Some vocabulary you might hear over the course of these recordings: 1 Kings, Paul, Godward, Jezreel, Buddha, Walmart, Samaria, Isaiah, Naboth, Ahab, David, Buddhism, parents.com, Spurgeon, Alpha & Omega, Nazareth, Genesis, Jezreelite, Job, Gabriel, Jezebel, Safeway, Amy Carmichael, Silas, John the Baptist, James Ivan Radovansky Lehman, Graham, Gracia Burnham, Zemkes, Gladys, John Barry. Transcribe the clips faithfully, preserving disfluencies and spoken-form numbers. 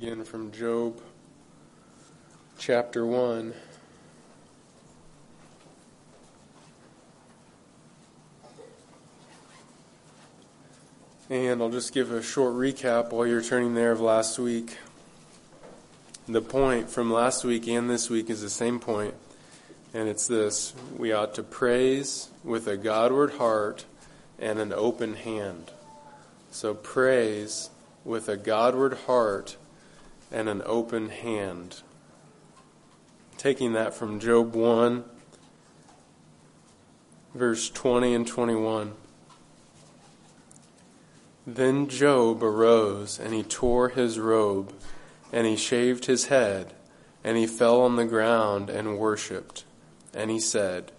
Again from Job chapter one. And I'll just give a short recap while you're turning there of last week. The point from last week and this week is the same point, and it's this: we ought to praise with a Godward heart and an open hand. So praise with a Godward heart and an open hand. Taking that from Job one, verse twenty and twenty-one. Then Job arose, and he tore his robe, and he shaved his head, and he fell on the ground and worshipped. And he said,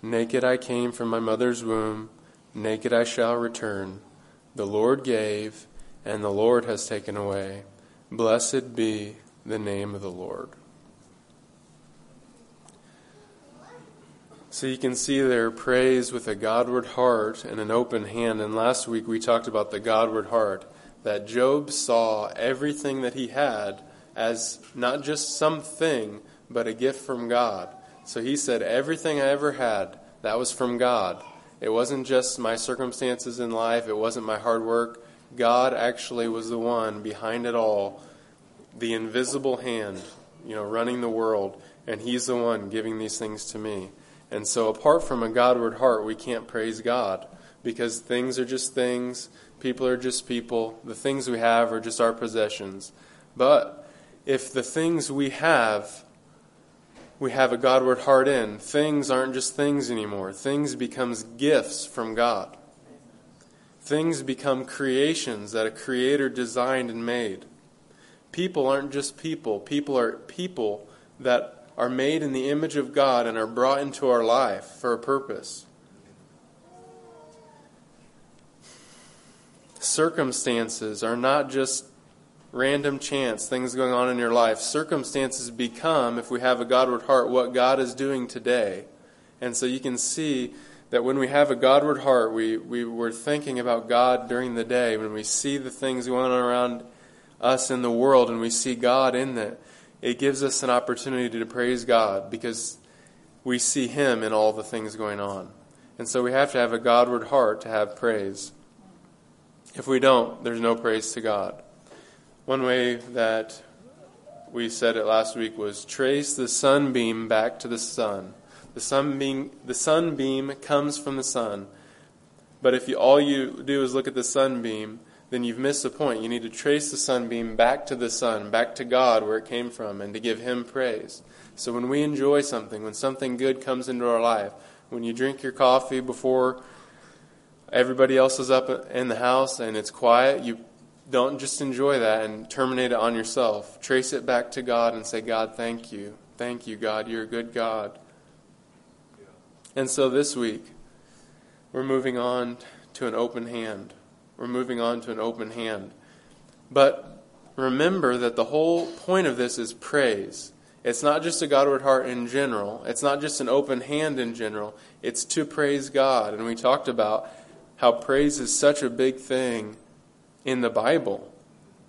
"Naked I came from my mother's womb, naked I shall return. The Lord gave, and the Lord has taken away. Blessed be the name of the Lord." So you can see there, praise with a Godward heart and an open hand. And last week we talked about the Godward heart, that Job saw everything that he had as not just something, but a gift from God. So he said, everything I ever had, that was from God. It wasn't just my circumstances in life. It wasn't my hard work. God actually was the one behind it all, the invisible hand, you know, running the world, and he's the one giving these things to me. And so apart from a Godward heart, we can't praise God, because things are just things, people are just people, the things we have are just our possessions. But if the things we have, we have a Godward heart in, things aren't just things anymore. Things becomes gifts from God. Things become creations that a creator designed and made. People aren't just people. People are people that are made in the image of God and are brought into our life for a purpose. Circumstances are not just random chance, things going on in your life. Circumstances become, if we have a Godward heart, what God is doing today. And so you can see that when we have a Godward heart, we, we we're thinking about God during the day. When we see the things going on around us in the world and we see God in that, it gives us an opportunity to praise God, because we see Him in all the things going on. And so we have to have a Godward heart to have praise. If we don't, there's no praise to God. One way that we said it last week was, trace the sunbeam back to the sun. The sunbeam, the sunbeam comes from the sun. But if you, all you do is look at the sunbeam, then you've missed the point. You need to trace the sunbeam back to the sun, back to God where it came from, and to give Him praise. So when we enjoy something, when something good comes into our life, when you drink your coffee before everybody else is up in the house and it's quiet, you don't just enjoy that and terminate it on yourself. Trace it back to God and say, God, thank you. Thank you, God. You're a good God. And so this week, we're moving on to an open hand. We're moving on to an open hand. But remember that the whole point of this is praise. It's not just a Godward heart in general. It's not just an open hand in general. It's to praise God. And we talked about how praise is such a big thing in the Bible.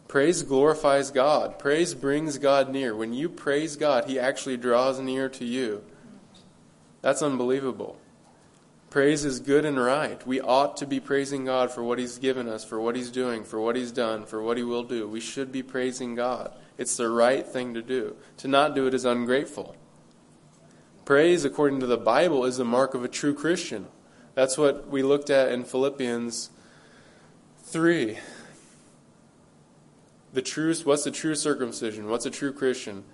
Praise glorifies God. Praise brings God near. When you praise God, He actually draws near to you. That's unbelievable. Praise is good and right. We ought to be praising God for what He's given us, for what He's doing, for what He's done, for what He will do. We should be praising God. It's the right thing to do. To not do it is ungrateful. Praise, according to the Bible, is the mark of a true Christian. That's what we looked at in Philippians three. The true, what's the true circumcision? What's a true Christian?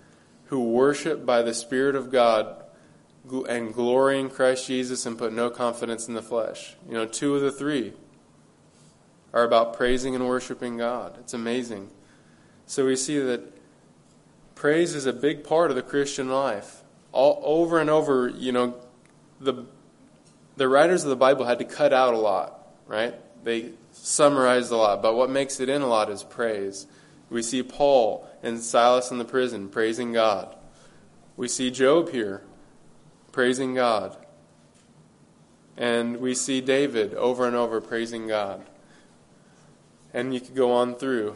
Who worship by the Spirit of God and glory in Christ Jesus and put no confidence in the flesh. You know, two of the three are about praising and worshiping God. It's amazing. So we see that praise is a big part of the Christian life. All over and over, you know, the the writers of the Bible had to cut out a lot, right? They summarized a lot, but what makes it in a lot is praise. We see Paul and Silas in the prison praising God. We see Job here praising God. And we see David over and over praising God. And you could go on through.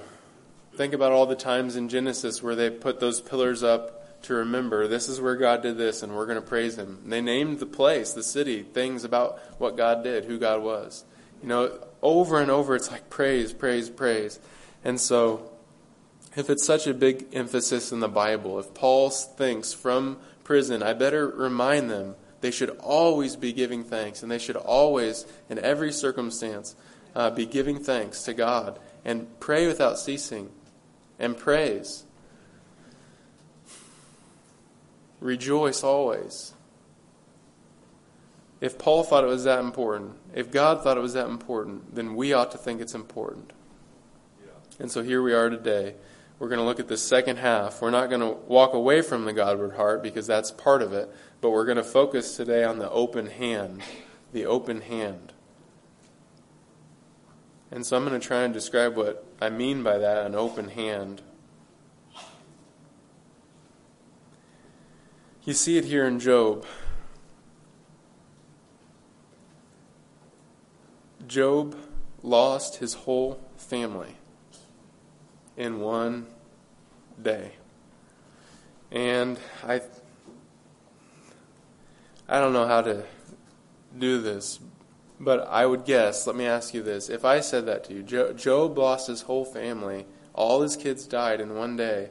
Think about all the times in Genesis where they put those pillars up to remember, this is where God did this, and we're going to praise him. And they named the place, the city, things about what God did, who God was. You know, over and over, it's like praise, praise, praise. And so, if it's such a big emphasis in the Bible, if Paul thinks from prison, I better remind them they should always be giving thanks, and they should always, in every circumstance, uh, be giving thanks to God, and pray without ceasing, and praise. Rejoice always. If Paul thought it was that important, if God thought it was that important, then we ought to think it's important. Yeah. And so here we are today. We're going to look at the second half. We're not going to walk away from the Godward heart because that's part of it, but we're going to focus today on the open hand, the open hand. And so I'm going to try and describe what I mean by that, an open hand. You see it here in Job. Job lost his whole family in one day. And I I don't know how to do this, but I would guess, let me ask you this, if I said that to you, Job lost his whole family, all his kids died in one day,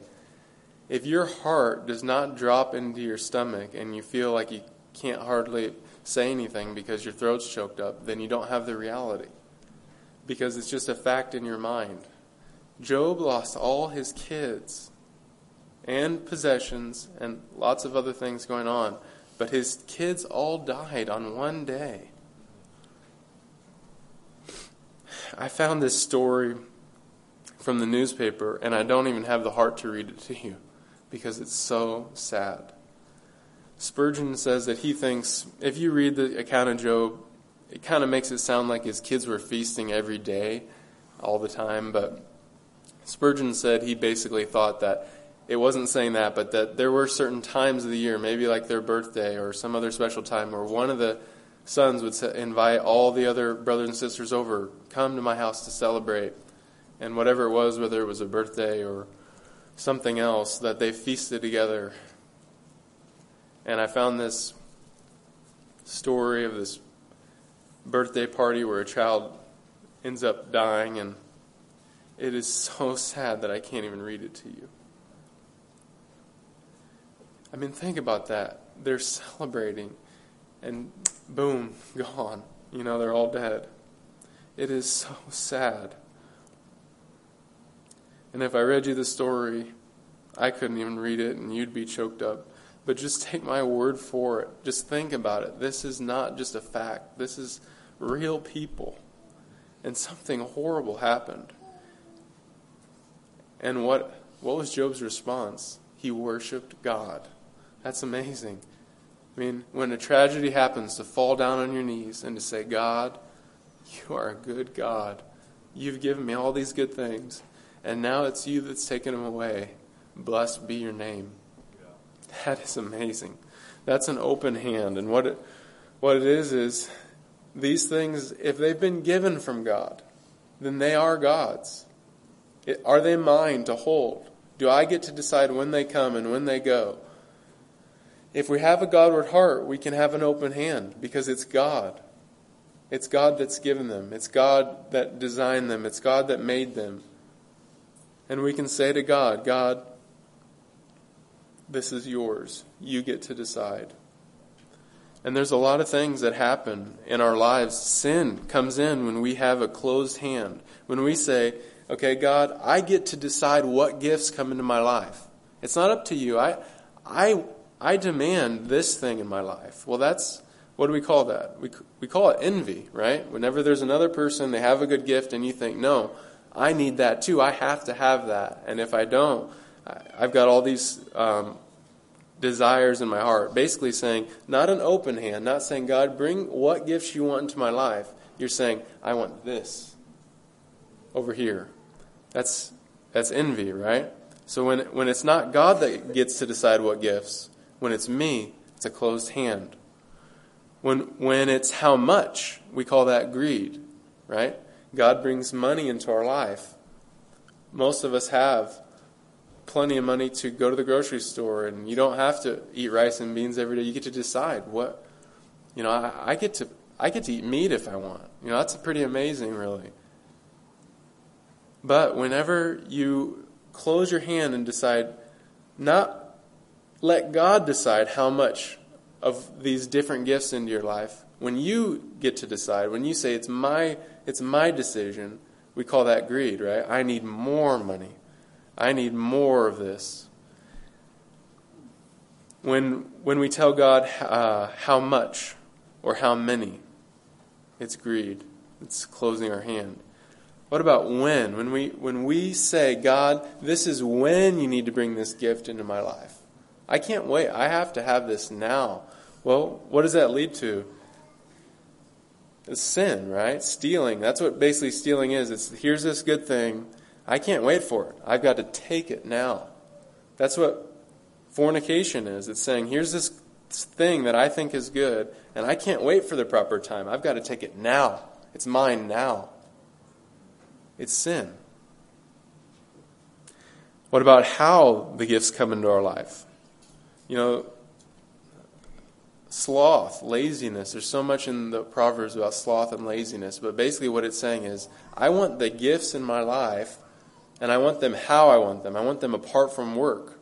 if your heart does not drop into your stomach and you feel like you can't hardly say anything because your throat's choked up, then you don't have the reality. Because it's just a fact in your mind. Job lost all his kids and possessions and lots of other things going on, but his kids all died on one day. I found this story from the newspaper, and I don't even have the heart to read it to you because it's so sad. Spurgeon says that he thinks, if you read the account of Job, it kind of makes it sound like his kids were feasting every day, all the time. But Spurgeon said he basically thought that, it wasn't saying that, but that there were certain times of the year, maybe like their birthday or some other special time, where one of the sons would invite all the other brothers and sisters over, come to my house to celebrate. And whatever it was, whether it was a birthday or something else, that they feasted together. And I found this story of this birthday party where a child ends up dying, and it is so sad that I can't even read it to you. I mean, think about that. They're celebrating, and boom, gone. You know, they're all dead. It is so sad. And if I read you the story, I couldn't even read it, and you'd be choked up. But just take my word for it. Just think about it. This is not just a fact. This is real people. And something horrible happened. And what what was Job's response? He worshipped God. That's amazing. I mean, when a tragedy happens, to fall down on your knees and to say, God, you are a good God. You've given me all these good things, and now it's you that's taken them away. Blessed be your name. That is amazing. That's an open hand. And what it, what it is is these things, if they've been given from God, then they are God's. It, are they mine to hold? Do I get to decide when they come and when they go? If we have a Godward heart, we can have an open hand because it's God. It's God that's given them. It's God that designed them. It's God that made them. And we can say to God, God, this is yours. You get to decide. And there's a lot of things that happen in our lives. Sin comes in when we have a closed hand. When we say, okay, God, I get to decide what gifts come into my life. It's not up to you. I I, I demand this thing in my life. Well, that's, what do we call that? We, we call it envy, right? Whenever there's another person, they have a good gift, and you think, no, I need that too. I have to have that. And if I don't, I've got all these um, desires in my heart. Basically saying, not an open hand, not saying, God, bring what gifts you want into my life. You're saying, I want this over here. That's that's envy, right? So when when it's not God that gets to decide what gifts, when it's me, it's a closed hand. When when it's how much, we call that greed, right? God brings money into our life. Most of us have plenty of money to go to the grocery store, and you don't have to eat rice and beans every day. You get to decide what, you know, I, I get to I get to eat meat if I want. You know, that's pretty amazing, really. But whenever you close your hand and decide, not let God decide how much of these different gifts into your life, when you get to decide, when you say it's my it's my decision, we call that greed, right? I need more money. I need more of this. When when we tell God uh, how much or how many, it's greed. It's closing our hand. What about when? When we when we say, God, this is when you need to bring this gift into my life. I can't wait. I have to have this now. Well, what does that lead to? It's sin, right? Stealing. That's what basically stealing is. It's here's this good thing. I can't wait for it. I've got to take it now. That's what fornication is. It's saying, here's this thing that I think is good, and I can't wait for the proper time. I've got to take it now. It's mine now. It's sin. What about how the gifts come into our life? You know, sloth, laziness. There's so much in the Proverbs about sloth and laziness, but basically what it's saying is, I want the gifts in my life, and I want them how I want them. I want them apart from work.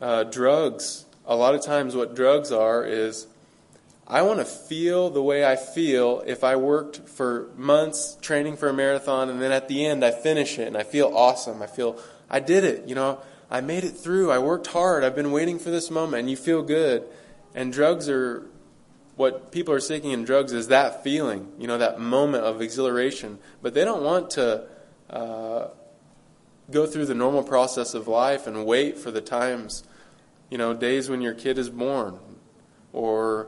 Uh, drugs. A lot of times what drugs are is, I want to feel the way I feel if I worked for months training for a marathon, and then at the end I finish it, and I feel awesome. I feel, I did it, you know. I made it through. I worked hard. I've been waiting for this moment, and you feel good. And drugs are, what people are seeking in drugs is that feeling, you know, that moment of exhilaration. But they don't want to Uh, go through the normal process of life and wait for the times, you know, days when your kid is born or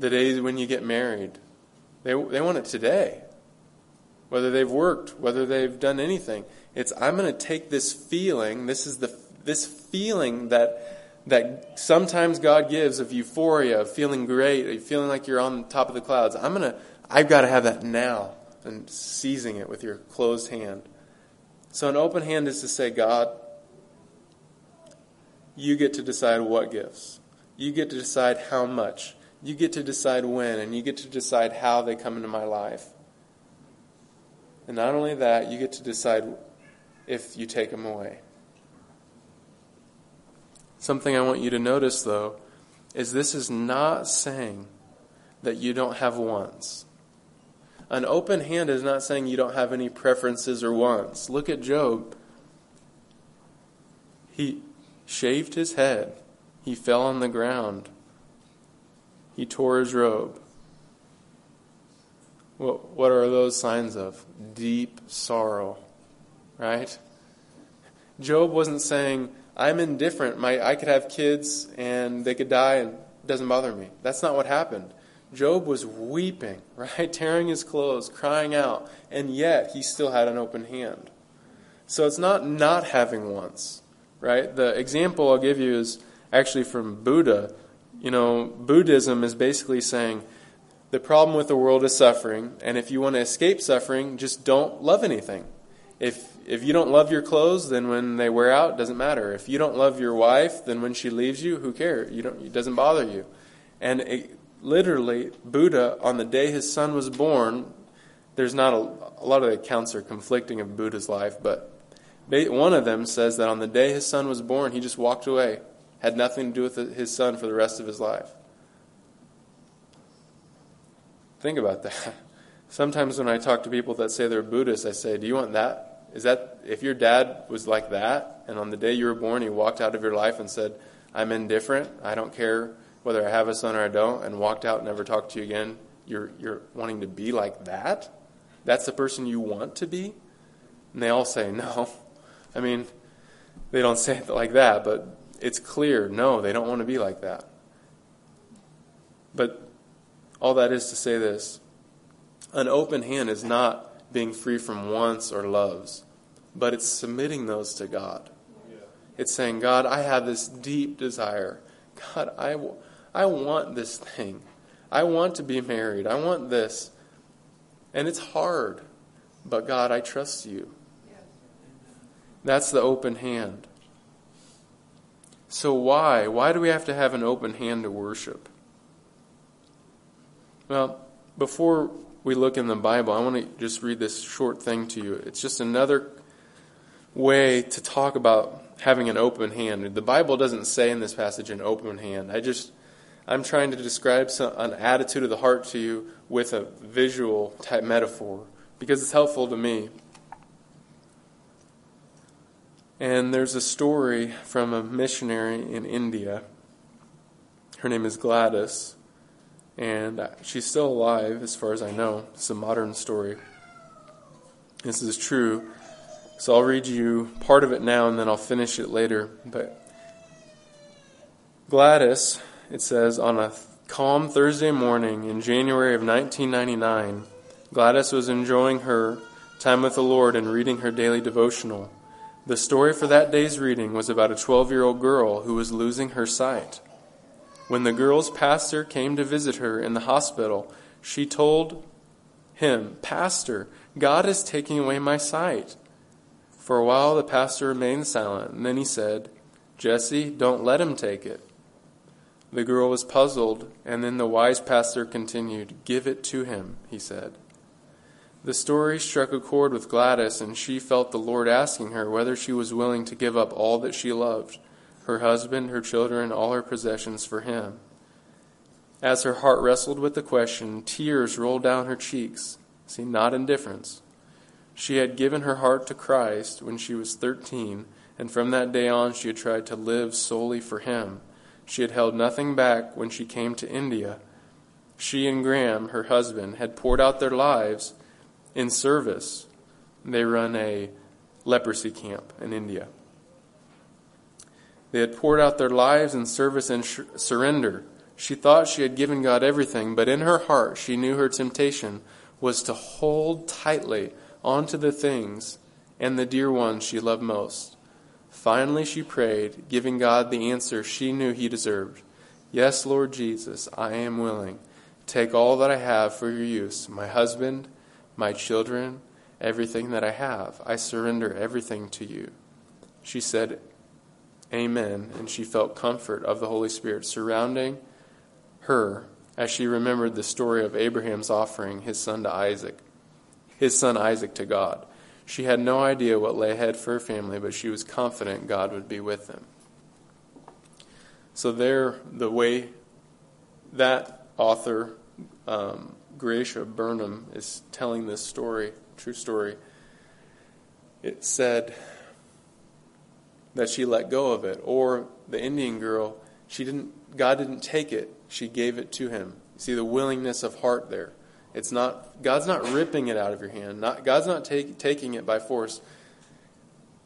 the days when you get married. They they want it today. Whether they've worked, whether they've done anything. It's, I'm going to take this feeling, this is the this feeling that that sometimes God gives of euphoria, of feeling great, of feeling like you're on top of the clouds. I'm going to I've got to have that now, and seizing it with your closed hand. So an open hand is to say, God, you get to decide what gifts. You get to decide how much. You get to decide when, and you get to decide how they come into my life. And not only that, you get to decide if you take them away. Something I want you to notice, though, is this is not saying that you don't have wants. An open hand is not saying you don't have any preferences or wants. Look at Job. He shaved his head. He fell on the ground. He tore his robe. What, what are those signs of? Deep sorrow, right? Job wasn't saying, I'm indifferent. My, I could have kids and they could die and it doesn't bother me. That's not what happened. Job was weeping, right? Tearing his clothes, crying out, and yet he still had an open hand. So it's not not having wants, right? The example I'll give you is actually from Buddha. You know, Buddhism is basically saying the problem with the world is suffering, and if you want to escape suffering, just don't love anything. If if you don't love your clothes, then when they wear out, it doesn't matter. If you don't love your wife, then when she leaves you, who cares? You don't, it doesn't bother you. And it, literally, Buddha, on the day his son was born, there's not a, a lot of accounts are conflicting of Buddha's life, but one of them says that on the day his son was born, he just walked away, had nothing to do with his son for the rest of his life. Think about that. Sometimes when I talk to people that say they're Buddhists, I say, do you want that? Is that, if your dad was like that, and on the day you were born, he walked out of your life and said, I'm indifferent, I don't care whether I have a son or I don't, and walked out and never talked to you again, you're you're wanting to be like that? That's the person you want to be? And they all say no. I mean, they don't say it like that, but it's clear, no, they don't want to be like that. But all that is to say this, an open hand is not being free from wants or loves, but it's submitting those to God. Yeah. It's saying, God, I have this deep desire. God, I will... I want this thing. I want to be married. I want this. And it's hard. But God, I trust you. Yeah. That's the open hand. So why? Why do we have to have an open hand to worship? Well, before we look in the Bible, I want to just read this short thing to you. It's just another way to talk about having an open hand. The Bible doesn't say in this passage an open hand. I just, I'm trying to describe some, an attitude of the heart to you with a visual type metaphor because it's helpful to me. And there's a story from a missionary in India. Her name is Gladys, and she's still alive as far as I know. It's a modern story. This is true. So I'll read you part of it now, and then I'll finish it later. But Gladys, it says, on a calm Thursday morning in January of nineteen ninety-nine, Gladys was enjoying her time with the Lord and reading her daily devotional. The story for that day's reading was about a twelve-year-old girl who was losing her sight. When the girl's pastor came to visit her in the hospital, she told him, "Pastor, God is taking away my sight." For a while, the pastor remained silent, and then he said, "Jesse, don't let him take it." The girl was puzzled, and then the wise pastor continued, "Give it to him," he said. The story struck a chord with Gladys, and she felt the Lord asking her whether she was willing to give up all that she loved, her husband, her children, all her possessions for him. As her heart wrestled with the question, tears rolled down her cheeks. See, not indifference. She had given her heart to Christ when she was thirteen, and from that day on she had tried to live solely for him. She had held nothing back when she came to India. She and Graham, her husband, had poured out their lives in service. They run a leprosy camp in India. They had poured out their lives in service and sh- surrender. She thought she had given God everything, but in her heart she knew her temptation was to hold tightly onto the things and the dear ones she loved most. Finally she prayed, giving God the answer she knew he deserved. "Yes, Lord Jesus, I am willing. Take all that I have for your use, my husband, my children, everything that I have. I surrender everything to you." She said, "Amen," and she felt comfort of the Holy Spirit surrounding her as she remembered the story of Abraham's offering his son to Isaac, his son Isaac to God. She had no idea what lay ahead for her family, but she was confident God would be with them. So there, the way that author, um, Gracia Burnham, is telling this story, true story, it said that she let go of it. Or the Indian girl, she didn't. God didn't take it, she gave it to him. See the willingness of heart there. It's not, God's not ripping it out of your hand. Not, God's not take, taking it by force.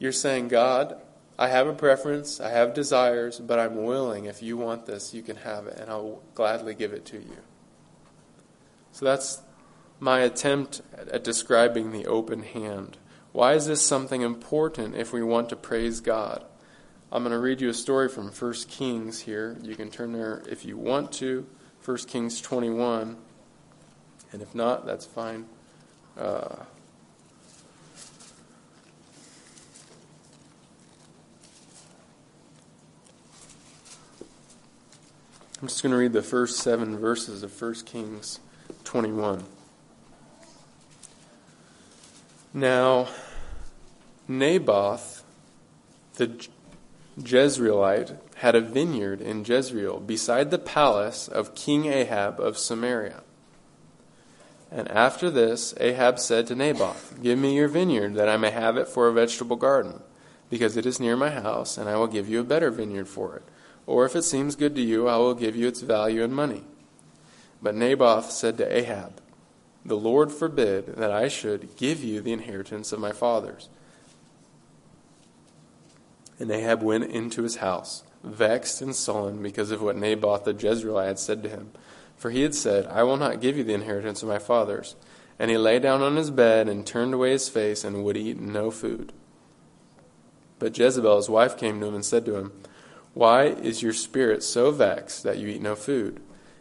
You're saying, "God, I have a preference, I have desires, but I'm willing. If you want this, you can have it, and I'll gladly give it to you." So that's my attempt at describing the open hand. Why is this something important if we want to praise God? I'm going to read you a story from First Kings here. You can turn there if you want to. First Kings twenty-one. And if not, that's fine. Uh, I'm just going to read the first seven verses of First Kings twenty-one. Now, Naboth, the Jezreelite, had a vineyard in Jezreel beside the palace of King Ahab of Samaria. And after this, Ahab said to Naboth, "Give me your vineyard that I may have it for a vegetable garden, because it is near my house, and I will give you a better vineyard for it. Or if it seems good to you, I will give you its value in money." But Naboth said to Ahab, "The Lord forbid that I should give you the inheritance of my fathers." And Ahab went into his house, vexed and sullen because of what Naboth the Jezreelite had said to him. For he had said, "I will not give you the inheritance of my fathers." And he lay down on his bed and turned away his face and would eat no food. But Jezebel his wife came to him and said to him, "Why is your spirit so vexed that you eat no food?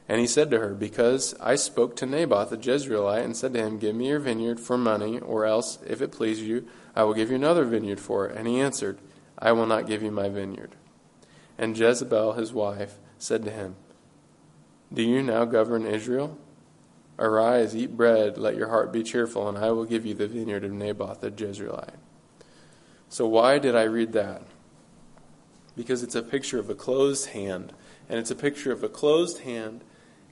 And he said to her, because I spoke to Naboth the Jezreelite and said to him, give me your vineyard for money, or else, if it please you, I will give you another vineyard for it. And he answered, I will not give you my vineyard. And Jezebel, his wife, said to him, do you now govern Israel? Arise, eat bread, let your heart be cheerful, and I will give you the vineyard of Naboth the Jezreelite. So why did I read that? Because it's a picture of a closed hand. And it's a picture of a closed hand.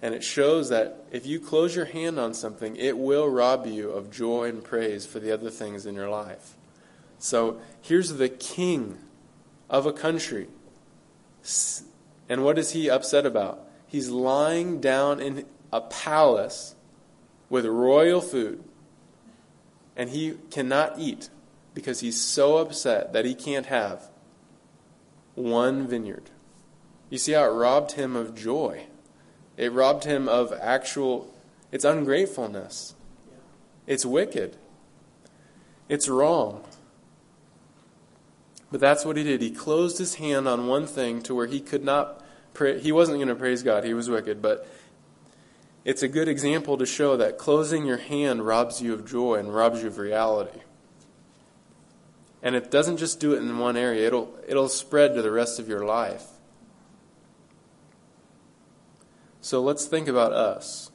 And it shows that if you close your hand on something, it will rob you of joy and praise for the other things in your life. So here's the king of a country. And what is he upset about? He's lying down in a palace with royal food. And he cannot eat because he's so upset that he can't have one vineyard. You see how it robbed him of joy. It robbed him of actual, it's ungratefulness. It's wicked. It's wrong. But that's what he did. He closed his hand on one thing to where he could not pray. He wasn't going to praise God. He was wicked. But it's a good example to show that closing your hand robs you of joy and robs you of reality. And it doesn't just do it in one area. It'll, it'll spread to the rest of your life. So let's think about us.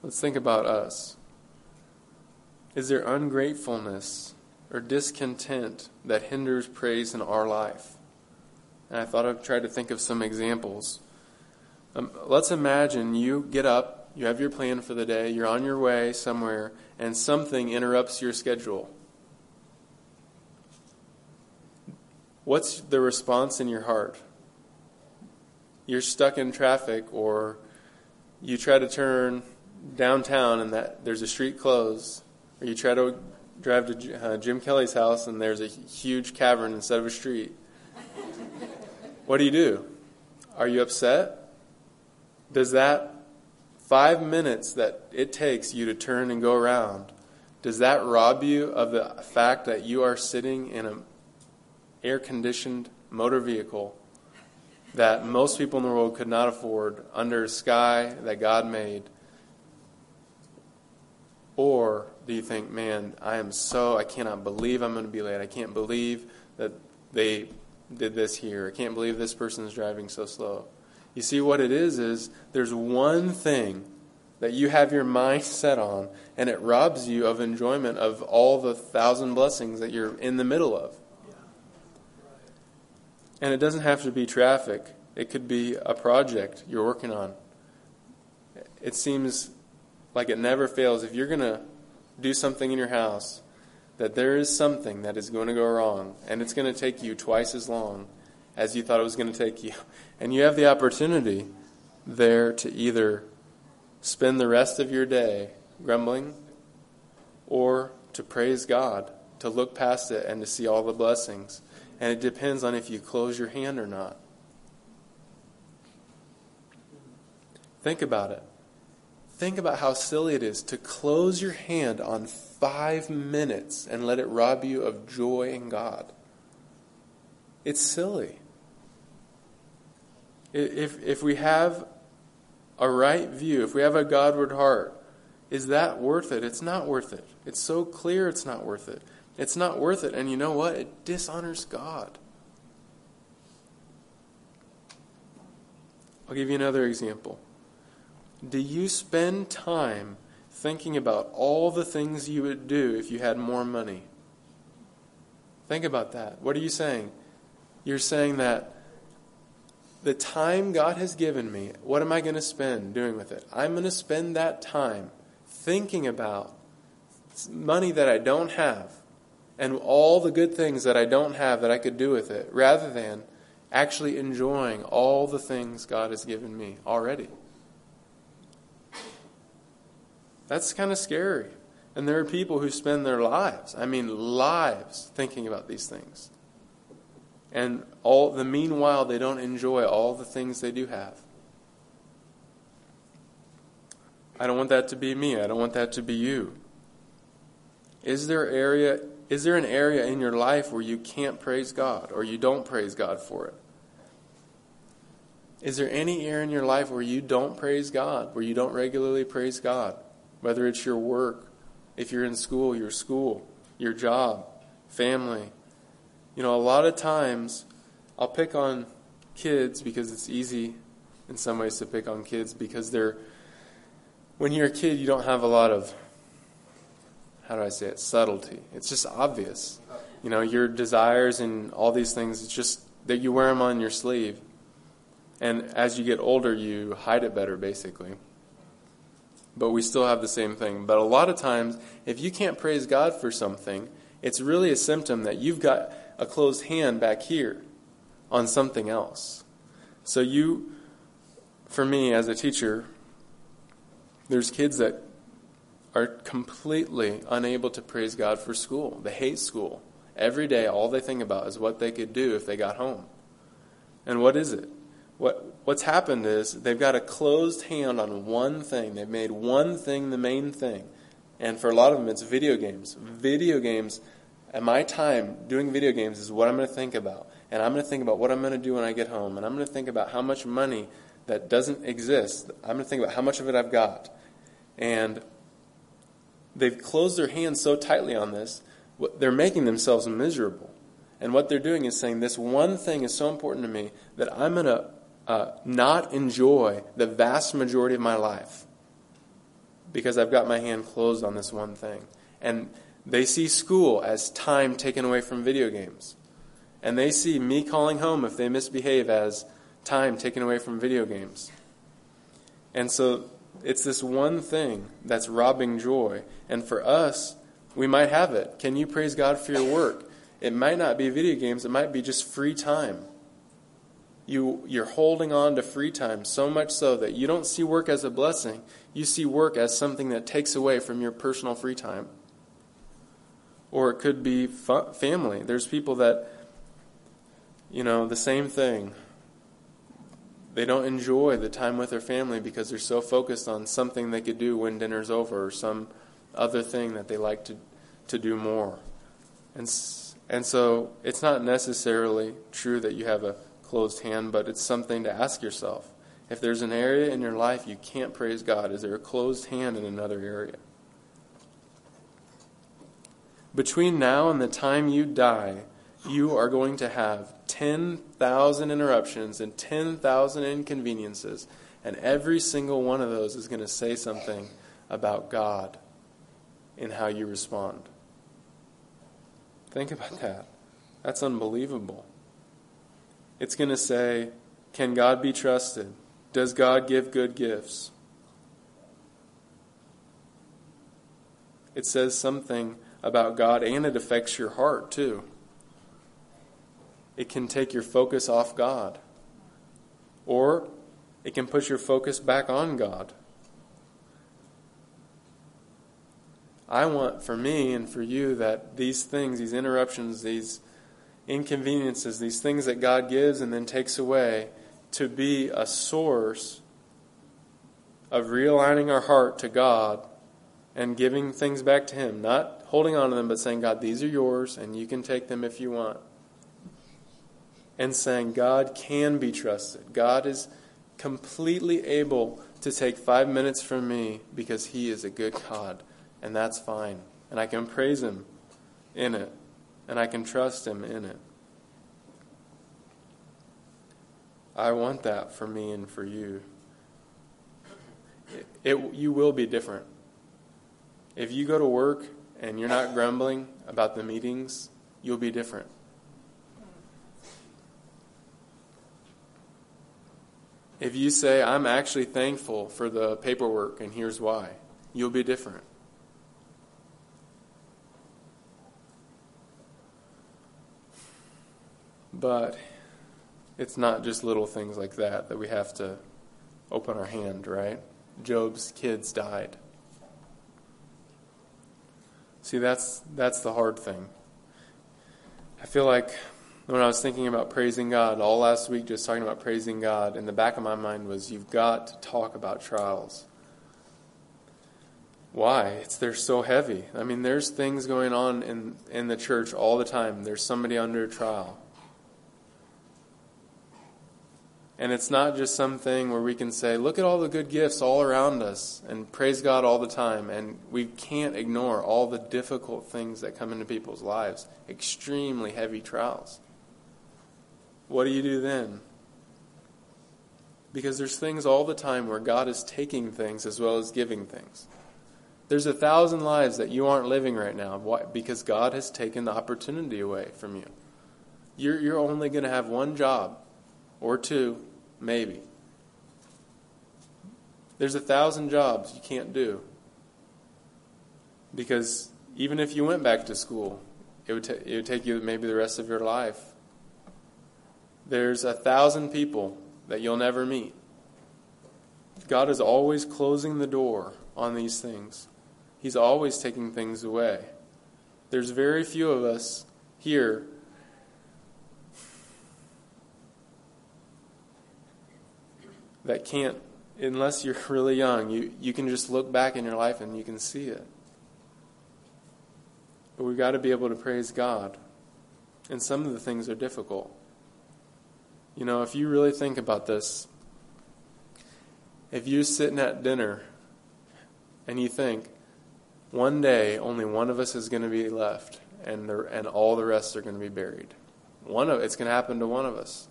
Let's think about us. Is there ungratefulness or discontent that hinders praise in our life? And I thought I'd try to think of some examples. Um, let's imagine you get up, you have your plan for the day, you're on your way somewhere, and something interrupts your schedule. What's the response in your heart? You're stuck in traffic, or you try to turn downtown and that there's a street closed, or you try to drive to uh, Jim Kelly's house and there's a huge cavern instead of a street. What do you do? Are you upset? Does that five minutes that it takes you to turn and go around, does that rob you of the fact that you are sitting in an air-conditioned motor vehicle that most people in the world could not afford under a sky that God made? Or do you think, man, I am so, I cannot believe I'm going to be late. I can't believe that they did this here. I can't believe this person is driving so slow. You see, what it is, is there's one thing that you have your mind set on, and it robs you of enjoyment of all the thousand blessings that you're in the middle of. And it doesn't have to be traffic. It could be a project you're working on. It seems like it never fails. If you're going to do something in your house, that there is something that is going to go wrong, and it's going to take you twice as long as you thought it was going to take you. And you have the opportunity there to either spend the rest of your day grumbling or to praise God, to look past it and to see all the blessings. And it depends on if you close your hand or not. Think about it. Think about how silly it is to close your hand on five minutes and let it rob you of joy in God. It's silly. If, if we have a right view, if we have a Godward heart, is that worth it? It's not worth it. It's so clear it's not worth it. It's not worth it. And you know what? It dishonors God. I'll give you another example. Do you spend time thinking about all the things you would do if you had more money? Think about that. What are you saying? You're saying that the time God has given me, what am I going to spend doing with it? I'm going to spend that time thinking about money that I don't have, and all the good things that I don't have that I could do with it, rather than actually enjoying all the things God has given me already. That's kind of scary. And there are people who spend their lives, I mean lives, thinking about these things. And all the meanwhile, they don't enjoy all the things they do have. I don't want that to be me. I don't want that to be you. Is there area... Is there an area in your life where you can't praise God or you don't praise God for it? Is there any area in your life where you don't praise God, where you don't regularly praise God? Whether it's your work, if you're in school, your school, your job, family. You know, a lot of times, I'll pick on kids because it's easy in some ways to pick on kids because they're, when you're a kid, you don't have a lot of, how do I say it, subtlety. It's just obvious. You know, your desires and all these things, it's just that you wear them on your sleeve. And as you get older, you hide it better, basically. But we still have the same thing. But a lot of times, if you can't praise God for something, it's really a symptom that you've got a closed hand back here on something else. So you, for me as a teacher, there's kids that are completely unable to praise God for school. They hate school. Every day, all they think about is what they could do if they got home. And what is it? What what's happened is they've got a closed hand on one thing. They've made one thing the main thing. And for a lot of them, it's video games. Video games, at my time, doing video games is what I'm going to think about. And I'm going to think about what I'm going to do when I get home. And I'm going to think about how much money that doesn't exist. I'm going to think about how much of it I've got. And they've closed their hands so tightly on this, they're making themselves miserable. And what they're doing is saying, this one thing is so important to me that I'm going to Uh, not enjoy the vast majority of my life because I've got my hand closed on this one thing. And they see school as time taken away from video games. And they see me calling home if they misbehave as time taken away from video games. And so it's this one thing that's robbing joy. And for us, we might have it. Can you praise God for your work? It might not be video games. It might be just free time. You, you're holding on to free time so much so that you don't see work as a blessing. You see work as something that takes away from your personal free time. Or it could be fa- family. There's people that, you know, the same thing. They don't enjoy the time with their family because they're so focused on something they could do when dinner's over or some other thing that they like to, to do more. And, and so it's not necessarily true that you have a closed hand, but it's something to ask yourself. If there's an area in your life you can't praise God, is there a closed hand in another area? Between now and the time you die, you are going to have ten thousand interruptions and ten thousand inconveniences, and every single one of those is going to say something about God and how you respond. Think about that. That's unbelievable. It's going to say, can God be trusted? Does God give good gifts? It says something about God, and it affects your heart too. It can take your focus off God. Or it can put your focus back on God. I want for me and for you that these things, these interruptions, these inconveniences, these things that God gives and then takes away, to be a source of realigning our heart to God and giving things back to Him. Not holding on to them, but saying, God, these are yours and you can take them if you want. And saying, God can be trusted. God is completely able to take five minutes from me because He is a good God. And that's fine. And I can praise Him in it. And I can trust Him in it. I want that for me and for you. It, it you will be different. If you go to work and you're not grumbling about the meetings, you'll be different. If you say, I'm actually thankful for the paperwork and here's why, you'll be different. But it's not just little things like that that we have to open our hand, right? Job's kids died. See, that's that's the hard thing. I feel like when I was thinking about praising God, all last week just talking about praising God, in the back of my mind was, you've got to talk about trials. Why? It's they're so heavy. I mean, there's things going on in, in the church all the time. There's somebody under trial. And it's not just something where we can say, look at all the good gifts all around us and praise God all the time. And we can't ignore all the difficult things that come into people's lives, extremely heavy trials. What do you do then? Because there's things all the time where God is taking things as well as giving things. There's a thousand lives that you aren't living right now. Why? Because God has taken the opportunity away from you. You're, you're only going to have one job. Or two, maybe. There's a thousand jobs you can't do. Because even if you went back to school, it would, ta- it would take you maybe the rest of your life. There's a thousand people that you'll never meet. God is always closing the door on these things. He's always taking things away. There's very few of us here that can't, unless you're really young, you, you can just look back in your life and you can see it. But we've got to be able to praise God. And some of the things are difficult. You know, if you really think about this, if you're sitting at dinner and you think, one day only one of us is going to be left and the, and all the rest are going to be buried. One of it's going to happen to one of us.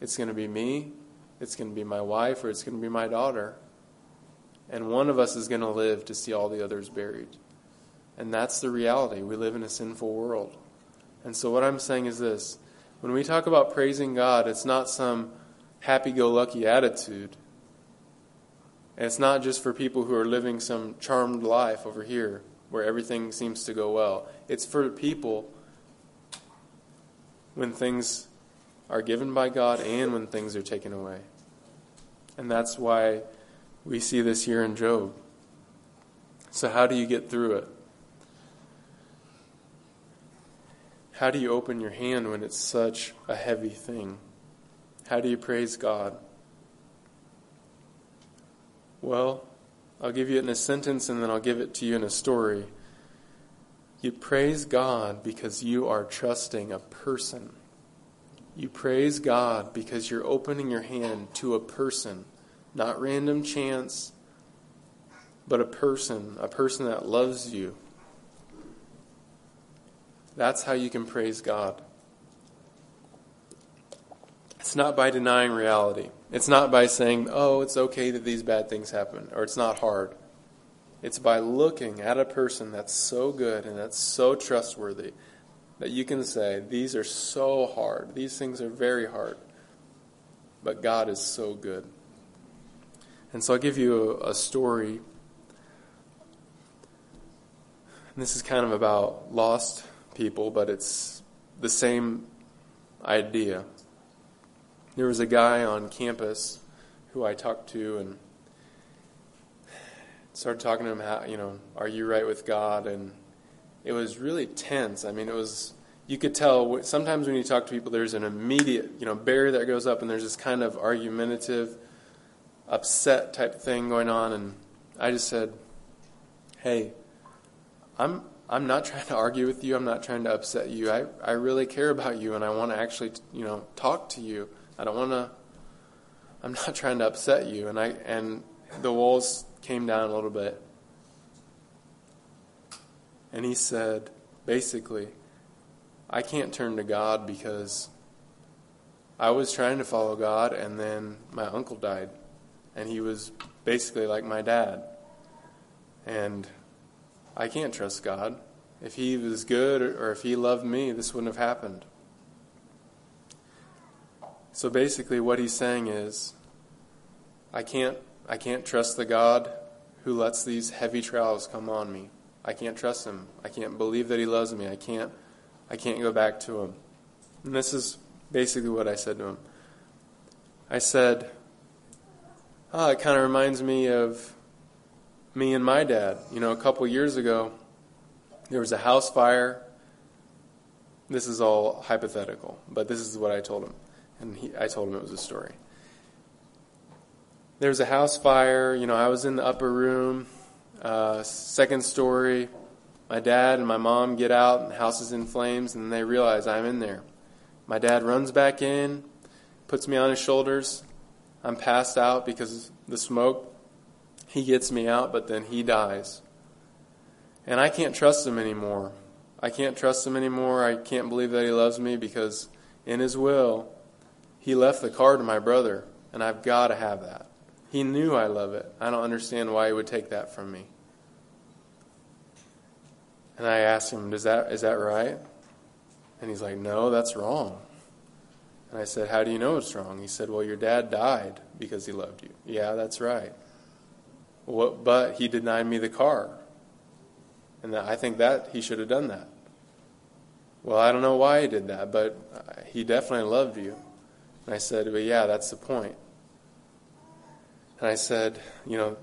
It's going to be me, it's going to be my wife, or it's going to be my daughter. And one of us is going to live to see all the others buried. And that's the reality. We live in a sinful world. And so what I'm saying is this. When we talk about praising God, it's not some happy-go-lucky attitude. And it's not just for people who are living some charmed life over here where everything seems to go well. It's for people when things are given by God and when things are taken away. And that's why we see this here in Job. So how do you get through it? How do you open your hand when it's such a heavy thing? How do you praise God? Well, I'll give you it in a sentence and then I'll give it to you in a story. You praise God because you are trusting a person. You praise God because you're opening your hand to a person, not random chance, but a person, a person that loves you. That's how you can praise God. It's not by denying reality. It's not by saying, oh, it's okay that these bad things happen, or it's not hard. It's by looking at a person that's so good and that's so trustworthy that you can say, these are so hard. These things are very hard. But God is so good. And so I'll give you a, a story. And this is kind of about lost people, but it's the same idea. There was a guy on campus who I talked to and started talking to him, how, you know, are you right with God? And it was really tense. I mean, it was, you could tell, sometimes when you talk to people, there's an immediate, you know, barrier that goes up, and there's this kind of argumentative, upset type thing going on, and I just said, hey, I'm I'm not trying to argue with you, I'm not trying to upset you, I, I really care about you, and I want to actually, you know, talk to you, I don't want to, I'm not trying to upset you, and I and the walls came down a little bit. And he said, basically, I can't turn to God because I was trying to follow God and then my uncle died. And he was basically like my dad. And I can't trust God. If he was good or if he loved me, this wouldn't have happened. So basically what he's saying is, I can't, I can't trust the God who lets these heavy trials come on me. I can't trust him. I can't believe that he loves me. I can't I can't go back to him. And this is basically what I said to him. I said, oh, it kind of reminds me of me and my dad. You know, a couple years ago, there was a house fire. This is all hypothetical, but this is what I told him. And he, I told him it was a story. There was a house fire. You know, I was in the upper room. Uh, second story, my dad and my mom get out and the house is in flames and they realize I'm in there. My dad runs back in, puts me on his shoulders, I'm passed out because the smoke, he gets me out, but then he dies. And I can't trust him anymore. I can't trust him anymore. I can't believe that he loves me, because in his will, he left the car to my brother, and I've got to have that. He knew I love it. I don't understand why he would take that from me. And I asked him, "Does that is that right?" And he's like, "No, that's wrong." And I said, "How do you know it's wrong?" He said, "Well, your dad died because he loved you." Yeah, that's right. What, but he denied me the car. And I think that he should have done that. Well, I don't know why he did that, but he definitely loved you. And I said, "But yeah, that's the point." And I said, you know,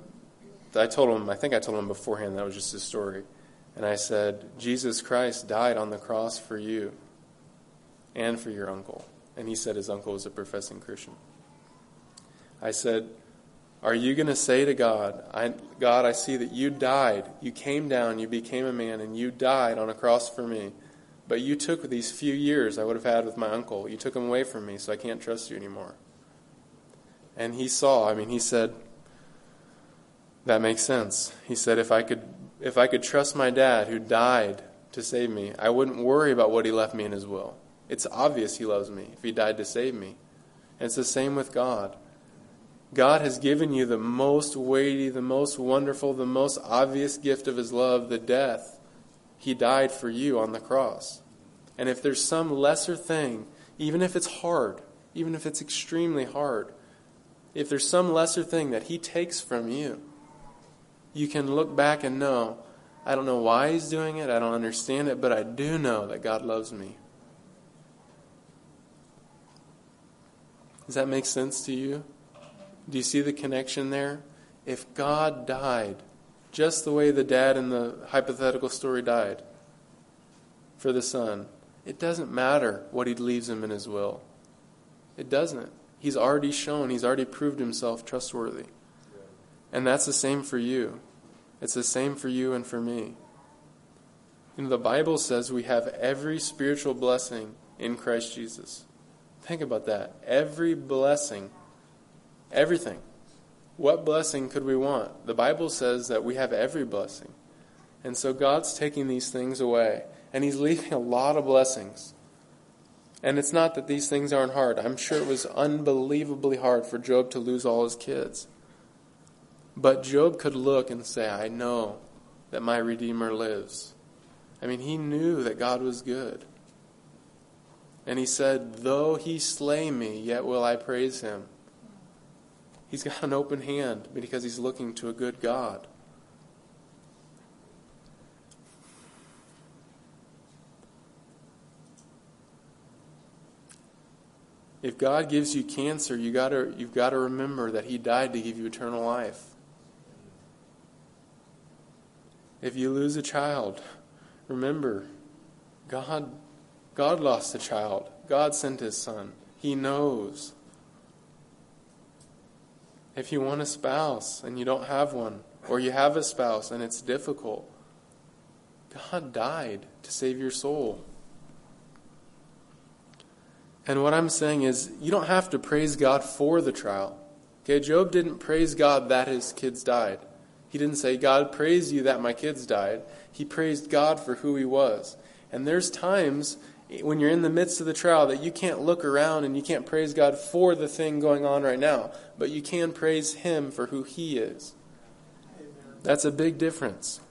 I told him, I think I told him beforehand, that was just his story. And I said, Jesus Christ died on the cross for you and for your uncle. And he said his uncle was a professing Christian. I said, are you going to say to God, I, God, I see that you died. You came down, you became a man, and you died on a cross for me. But you took these few years I would have had with my uncle. You took them away from me, so I can't trust you anymore. And he saw, I mean, he said, that makes sense. He said, if I could if I could trust my dad who died to save me, I wouldn't worry about what he left me in his will. It's obvious he loves me if he died to save me. And it's the same with God. God has given you the most weighty, the most wonderful, the most obvious gift of his love, the death. He died for you on the cross. And if there's some lesser thing, even if it's hard, even if it's extremely hard, if there's some lesser thing that he takes from you, you can look back and know, I don't know why he's doing it, I don't understand it, but I do know that God loves me. Does that make sense to you? Do you see the connection there? If God died just the way the dad in the hypothetical story died for the son, it doesn't matter what he leaves him in his will. It doesn't. He's already shown, he's already proved himself trustworthy. And that's the same for you. It's the same for you and for me. You know, the Bible says we have every spiritual blessing in Christ Jesus. Think about that. Every blessing. Everything. What blessing could we want? The Bible says that we have every blessing. And so God's taking these things away. And he's leaving a lot of blessings. And it's not that these things aren't hard. I'm sure it was unbelievably hard for Job to lose all his kids. But Job could look and say, I know that my Redeemer lives. I mean, he knew that God was good. And he said, though he slay me, yet will I praise him. He's got an open hand because he's looking to a good God. If God gives you cancer, you gotta, you've got to remember that he died to give you eternal life. If you lose a child, remember, God, God lost a child. God sent his son. He knows. If you want a spouse and you don't have one, or you have a spouse and it's difficult, God died to save your soul. And what I'm saying is, you don't have to praise God for the trial. Okay, Job didn't praise God that his kids died. He didn't say, God, praise you that my kids died. He praised God for who he was. And there's times when you're in the midst of the trial that you can't look around and you can't praise God for the thing going on right now, but you can praise him for who he is. Amen. That's a big difference.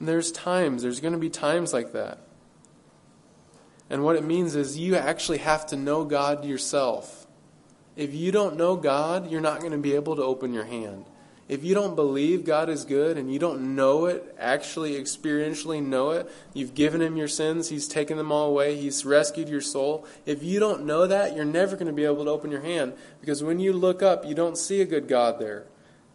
And there's times, there's going to be times like that. And what it means is you actually have to know God yourself. If you don't know God, you're not going to be able to open your hand. If you don't believe God is good and you don't know it, actually experientially know it, you've given him your sins, he's taken them all away, he's rescued your soul. If you don't know that, you're never going to be able to open your hand, because when you look up, you don't see a good God there.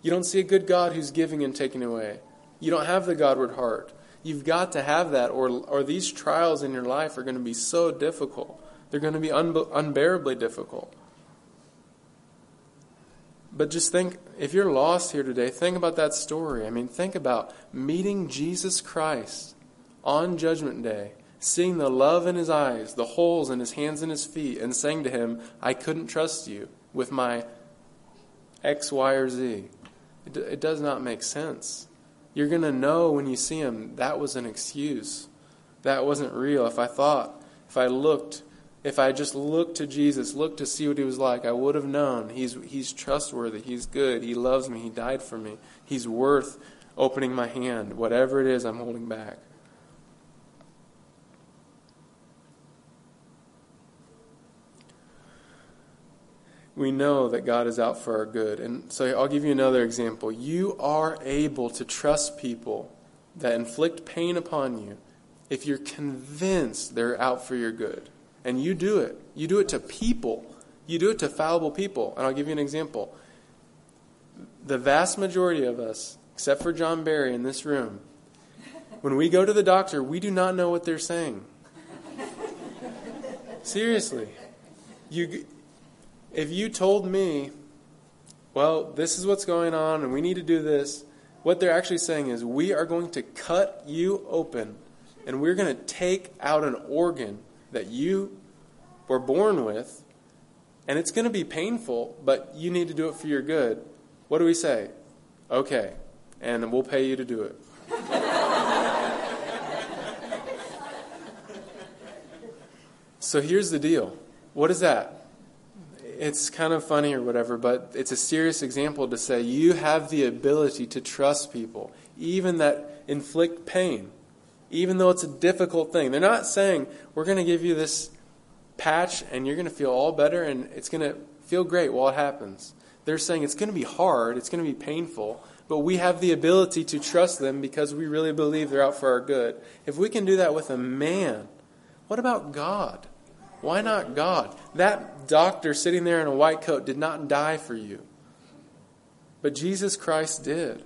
You don't see a good God who's giving and taking away. You don't have the Godward heart. You've got to have that, or or these trials in your life are going to be so difficult. They're going to be unbe- unbearably difficult. But just think, if you're lost here today, think about that story. I mean, think about meeting Jesus Christ on Judgment Day, seeing the love in his eyes, the holes in his hands and his feet, and saying to him, I couldn't trust you with my X, Y, or Z. It, it does not make sense. You're going to know when you see him, that was an excuse. That wasn't real. If I thought, if I looked, if I just looked to Jesus, looked to see what he was like, I would have known he's he's trustworthy, he's good, he loves me, he died for me. He's worth opening my hand, whatever it is I'm holding back. We know that God is out for our good. And so I'll give you another example. You are able to trust people that inflict pain upon you if you're convinced they're out for your good. And you do it. You do it to people. You do it to fallible people. And I'll give you an example. The vast majority of us, except for John Barry in this room, when we go to the doctor, we do not know what they're saying. Seriously. You... If you told me, well, this is what's going on and we need to do this, what they're actually saying is, we are going to cut you open and we're going to take out an organ that you were born with, and it's going to be painful, but you need to do it for your good. What do we say? Okay, and we'll pay you to do it. So here's the deal. What is that? It's kind of funny or whatever, but it's a serious example to say you have the ability to trust people, even that inflict pain, even though it's a difficult thing. They're not saying, we're going to give you this patch and you're going to feel all better and it's going to feel great while it happens. They're saying it's going to be hard, it's going to be painful, but we have the ability to trust them because we really believe they're out for our good. If we can do that with a man, what about God? Why not God? That doctor sitting there in a white coat did not die for you. But Jesus Christ did.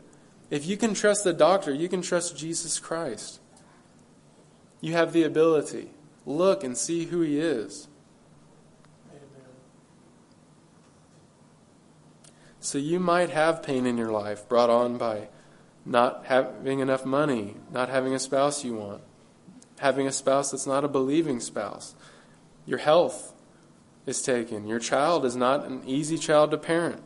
If you can trust the doctor, you can trust Jesus Christ. You have the ability. Look and see who he is. Amen. So you might have pain in your life brought on by not having enough money, not having a spouse you want, having a spouse that's not a believing spouse. Your health is taken. Your child is not an easy child to parent.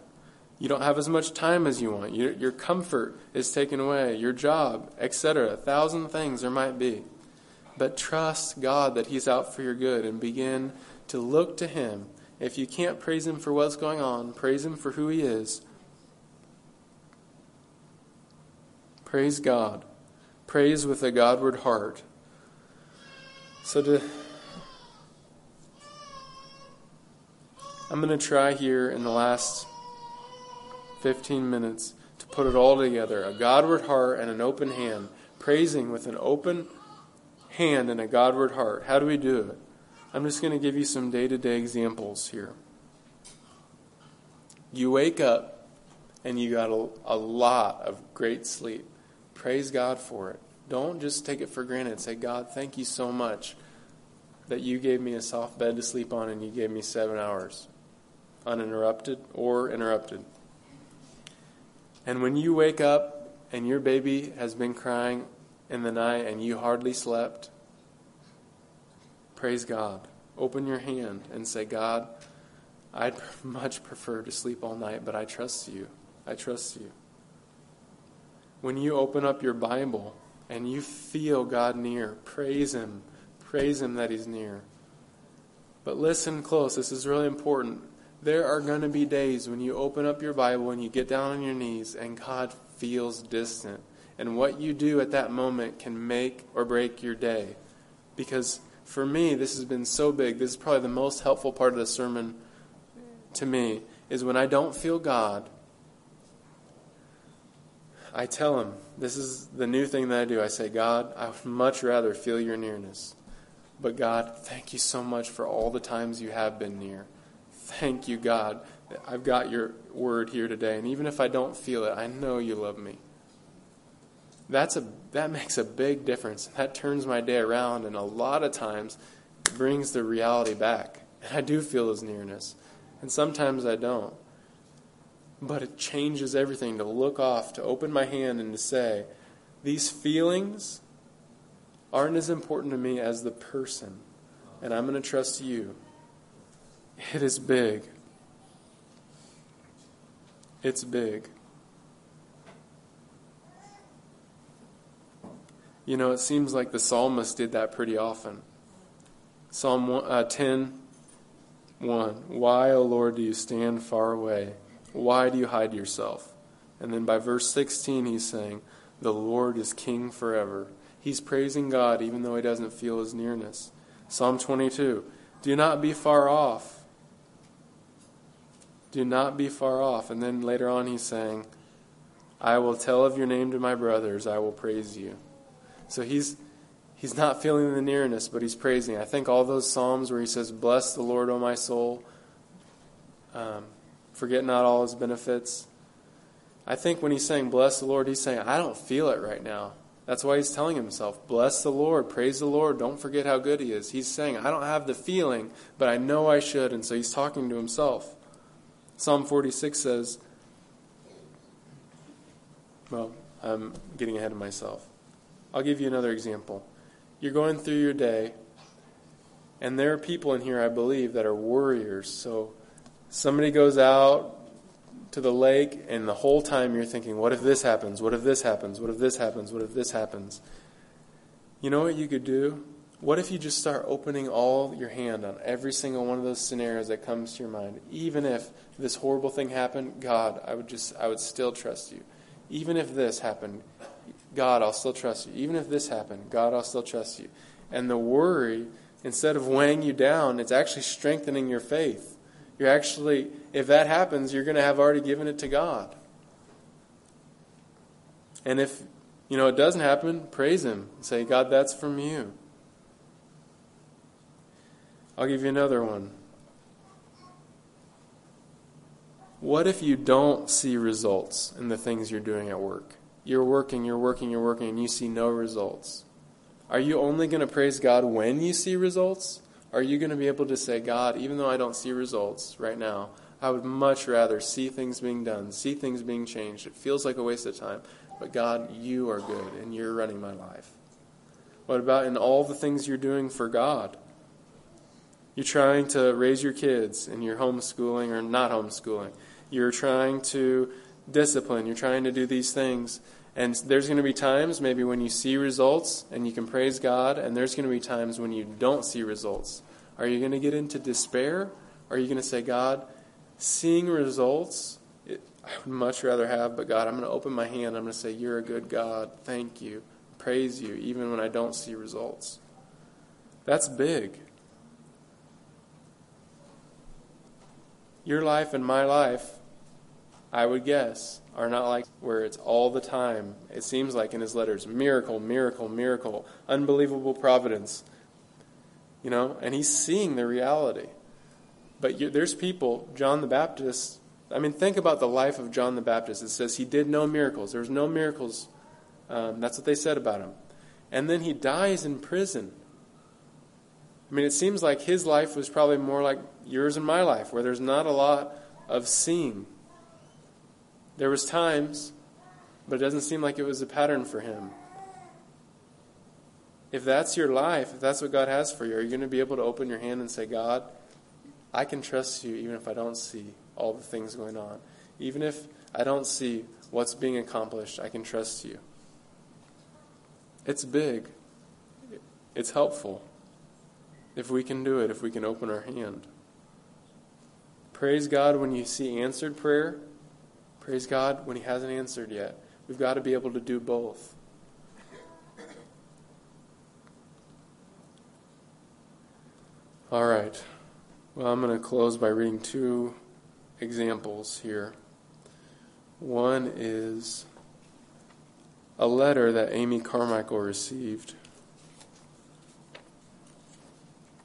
You don't have as much time as you want. Your, your comfort is taken away. Your job, et cetera. A thousand things there might be. But trust God that he's out for your good and begin to look to him. If you can't praise him for what's going on, praise him for who he is. Praise God. Praise with a Godward heart. So to... I'm going to try here in the last fifteen minutes to put it all together. A Godward heart and an open hand. Praising with an open hand and a Godward heart. How do we do it? I'm just going to give you some day-to-day examples here. You wake up and you got a, a lot of great sleep. Praise God for it. Don't just take it for granted. Say, God, thank you so much that you gave me a soft bed to sleep on and you gave me seven hours. Uninterrupted or interrupted. And when you wake up and your baby has been crying in the night and you hardly slept, praise God. Open your hand and say, God, I'd much prefer to sleep all night, but I trust you. I trust you. When you open up your Bible and you feel God near, praise him. Praise him that he's near. But listen close. This is really important. There are going to be days when you open up your Bible and you get down on your knees and God feels distant. And what you do at that moment can make or break your day. Because for me, this has been so big. This is probably the most helpful part of the sermon to me, is when I don't feel God, I tell him. This is the new thing that I do. I say, God, I would much rather feel your nearness. But God, thank you so much for all the times you have been near. Thank you, God. I've got your word here today. And even if I don't feel it, I know you love me. That's a that makes a big difference. That turns my day around and a lot of times brings the reality back. And I do feel his nearness. And sometimes I don't. But it changes everything to look off, to open my hand and to say, these feelings aren't as important to me as the person, and I'm going to trust you. It is big. It's big. You know, it seems like the psalmist did that pretty often. Psalm ten, one. Why, O Lord, do you stand far away? Why do you hide yourself? And then by verse sixteen, he's saying, the Lord is king forever. He's praising God even though he doesn't feel his nearness. Psalm twenty-two. Do not be far off. Do not be far off. And then later on he's saying, I will tell of your name to my brothers. I will praise you. So he's he's not feeling the nearness, but he's praising. I think all those Psalms where he says, bless the Lord, O my soul. Um, forget not all his benefits. I think when he's saying, bless the Lord, he's saying, I don't feel it right now. That's why he's telling himself, bless the Lord, praise the Lord, don't forget how good he is. He's saying, I don't have the feeling, but I know I should, and so he's talking to himself. Psalm forty-six says, well, I'm getting ahead of myself. I'll give you another example. You're going through your day, and there are people in here, I believe, that are worriers. So somebody goes out to the lake, and the whole time you're thinking, what if this happens? What if this happens? What if this happens? What if this happens? You know what you could do? What if you just start opening all your hand on every single one of those scenarios that comes to your mind? Even if this horrible thing happened, God, I would just, I would still trust you. Even if this happened, God, I'll still trust you. Even if this happened, God, I'll still trust you. And the worry, instead of weighing you down, it's actually strengthening your faith. You're actually, if that happens, you're going to have already given it to God. And if, you know, it doesn't happen, praise him. Say, God, that's from you. I'll give you another one. What if you don't see results in the things you're doing at work? You're working, you're working, you're working, and you see no results. Are you only going to praise God when you see results? Are you going to be able to say, God, even though I don't see results right now, I would much rather see things being done, see things being changed. It feels like a waste of time. But God, you are good, and you're running my life. What about in all the things you're doing for God? You're trying to raise your kids, and you're homeschooling or not homeschooling. You're trying to discipline. You're trying to do these things. And there's going to be times maybe when you see results and you can praise God, and there's going to be times when you don't see results. Are you going to get into despair? Or are you going to say, God, seeing results, it, I would much rather have, but God, I'm going to open my hand. I'm going to say, you're a good God. Thank you. Praise you, even when I don't see results. That's big. Your life and my life, I would guess, are not like where it's all the time. It seems like in his letters, miracle, miracle, miracle, unbelievable providence. You know, and he's seeing the reality. But you, there's people, John the Baptist, I mean, think about the life of John the Baptist. It says he did no miracles. There was no miracles. Um, that's what they said about him. And then he dies in prison. I mean, it seems like his life was probably more like yours and my life, where there's not a lot of seeing. There was times, but it doesn't seem like it was a pattern for him. If that's your life, if that's what God has for you, are you going to be able to open your hand and say, God, I can trust you even if I don't see all the things going on. Even if I don't see what's being accomplished, I can trust you. It's big. It's helpful. If we can do it, if we can open our hand. Praise God when you see answered prayer. Praise God when he hasn't answered yet. We've got to be able to do both. All right. Well, I'm going to close by reading two examples here. One is a letter that Amy Carmichael received.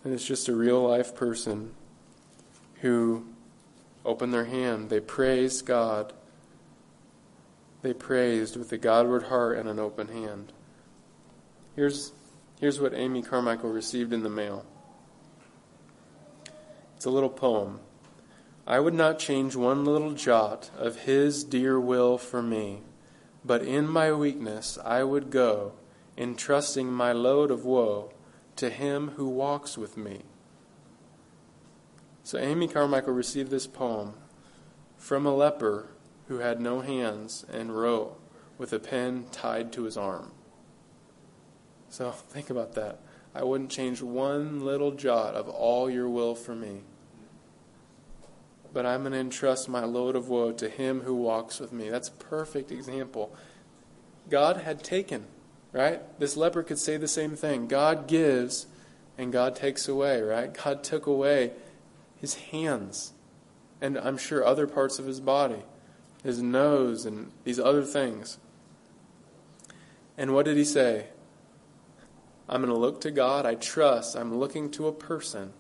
And it's just a real-life person who opened their hand. They praised God. They praised with a Godward heart and an open hand. Here's, here's what Amy Carmichael received in the mail. It's a little poem. I would not change one little jot of his dear will for me, but in my weakness I would go, entrusting my load of woe to him who walks with me. So Amy Carmichael received this poem from a leper who had no hands and wrote with a pen tied to his arm. So think about that. I wouldn't change one little jot of all your will for me. But I'm going to entrust my load of woe to him who walks with me. That's a perfect example. God had taken, right? This leper could say the same thing. God gives and God takes away, right? God took away his hands and I'm sure other parts of his body, his nose and these other things. And what did he say? I'm going to look to God. I trust. I'm looking to a person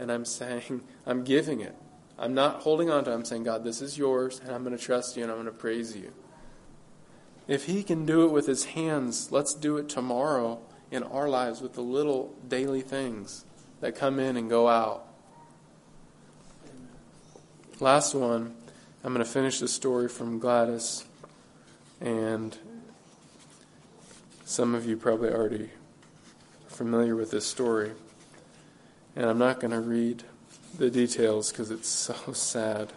and I'm saying, I'm giving it. I'm not holding on to it. I'm saying, God, this is yours, and I'm going to trust you, and I'm going to praise you. If he can do it with his hands, let's do it tomorrow in our lives with the little daily things that come in and go out. Amen. Last one, I'm going to finish the story from Gladys, and some of you probably already are familiar with this story, and I'm not going to read the details because it's so sad.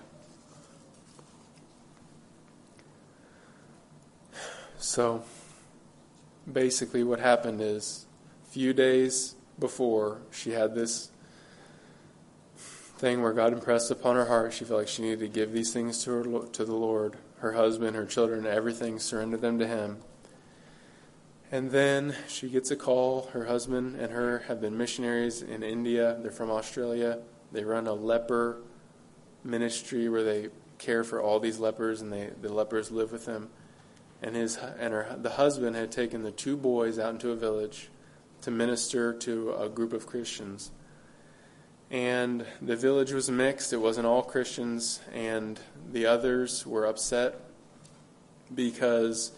So basically what happened is a few days before she had this thing where God impressed upon her heart. She felt like she needed to give these things to her, to the Lord, her husband, her children, everything, surrender them to him. And then she gets a call. Her husband and her have been missionaries in India. They're from Australia. They run a leper ministry where they care for all these lepers, and they, the lepers live with them. And his and her, the husband had taken the two boys out into a village to minister to a group of Christians. And the village was mixed. It wasn't all Christians, and the others were upset because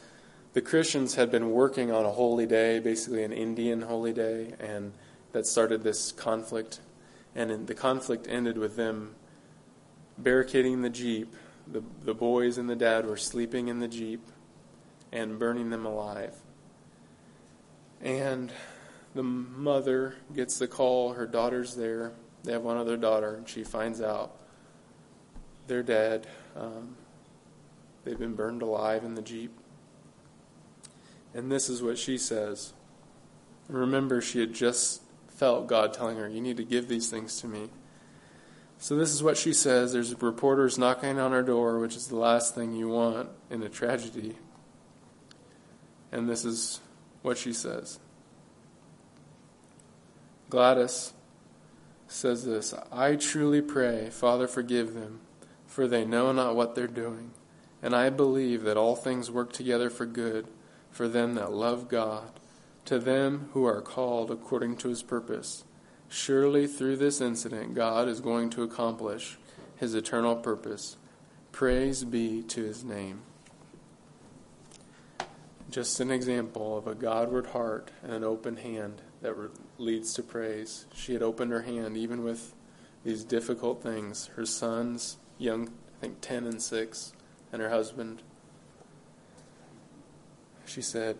the Christians had been working on a holy day, basically an Indian holy day, and that started this conflict. And the conflict ended with them barricading the Jeep. The, the boys and the dad were sleeping in the Jeep and burning them alive. And the mother gets the call. Her daughter's there. They have one other daughter, and she finds out they're dead. Um, they've been burned alive in the Jeep. And this is what she says. Remember, she had just felt God telling her, you need to give these things to me. So this is what she says. There's reporters knocking on her door, which is the last thing you want in a tragedy. And this is what she says. Gladys says this, I truly pray, Father, forgive them, for they know not what they're doing. And I believe that all things work together for good, for them that love God, to them who are called according to his purpose. Surely through this incident, God is going to accomplish his eternal purpose. Praise be to his name. Just an example of a Godward heart and an open hand that leads to praise. She had opened her hand even with these difficult things. Her sons, young, I think ten and six, and her husband. She said,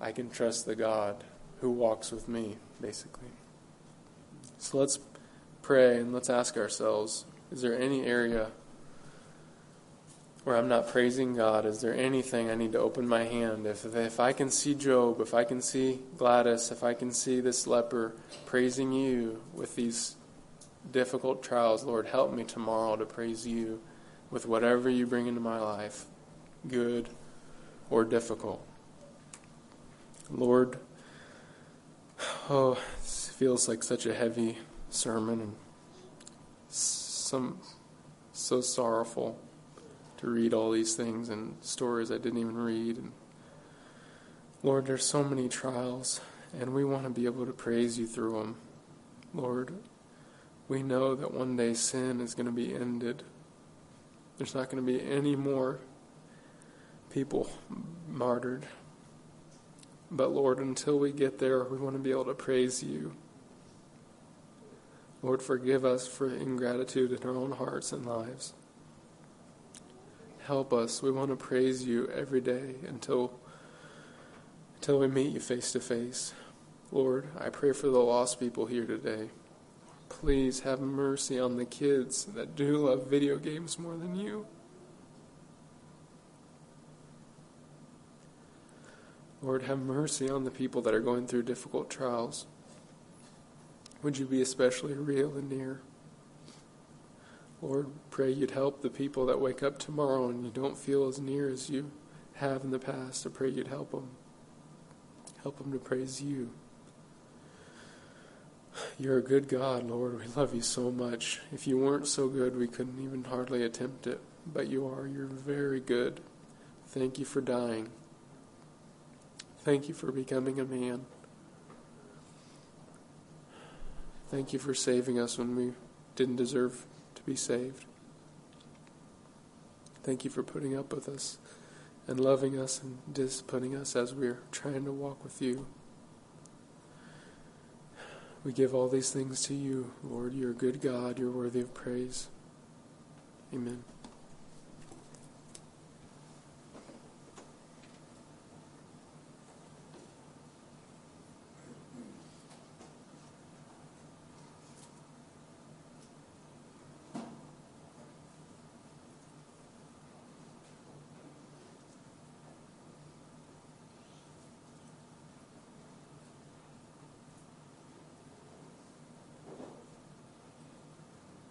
I can trust the God who walks with me, basically. So let's pray and let's ask ourselves, is there any area where I'm not praising God? Is there anything I need to open my hand? If, if I can see Job, if I can see Gladys, if I can see this leper praising you with these difficult trials, Lord, help me tomorrow to praise you with whatever you bring into my life, good or difficult. Lord, oh, this feels like such a heavy sermon and some so sorrowful to read all these things and stories I didn't even read. And Lord, there's so many trials, and we want to be able to praise you through them. Lord, we know that one day sin is going to be ended. There's not going to be any more people martyred. But Lord, until we get there, we want to be able to praise you. Lord, forgive us for ingratitude in our own hearts and lives. Help us. We want to praise you every day until, until we meet you face to face. Lord, I pray for the lost people here today. Please have mercy on the kids that do love video games more than you. Lord, have mercy on the people that are going through difficult trials. Would you be especially real and near? Lord, pray you'd help the people that wake up tomorrow and you don't feel as near as you have in the past. I pray you'd help them. Help them to praise you. You're a good God, Lord. We love you so much. If you weren't so good, we couldn't even hardly attempt it. But you are. You're very good. Thank you for dying. Thank you for becoming a man. Thank you for saving us when we didn't deserve to be saved. Thank you for putting up with us and loving us and disciplining us as we're trying to walk with you. We give all these things to you, Lord. You're a good God. You're worthy of praise. Amen.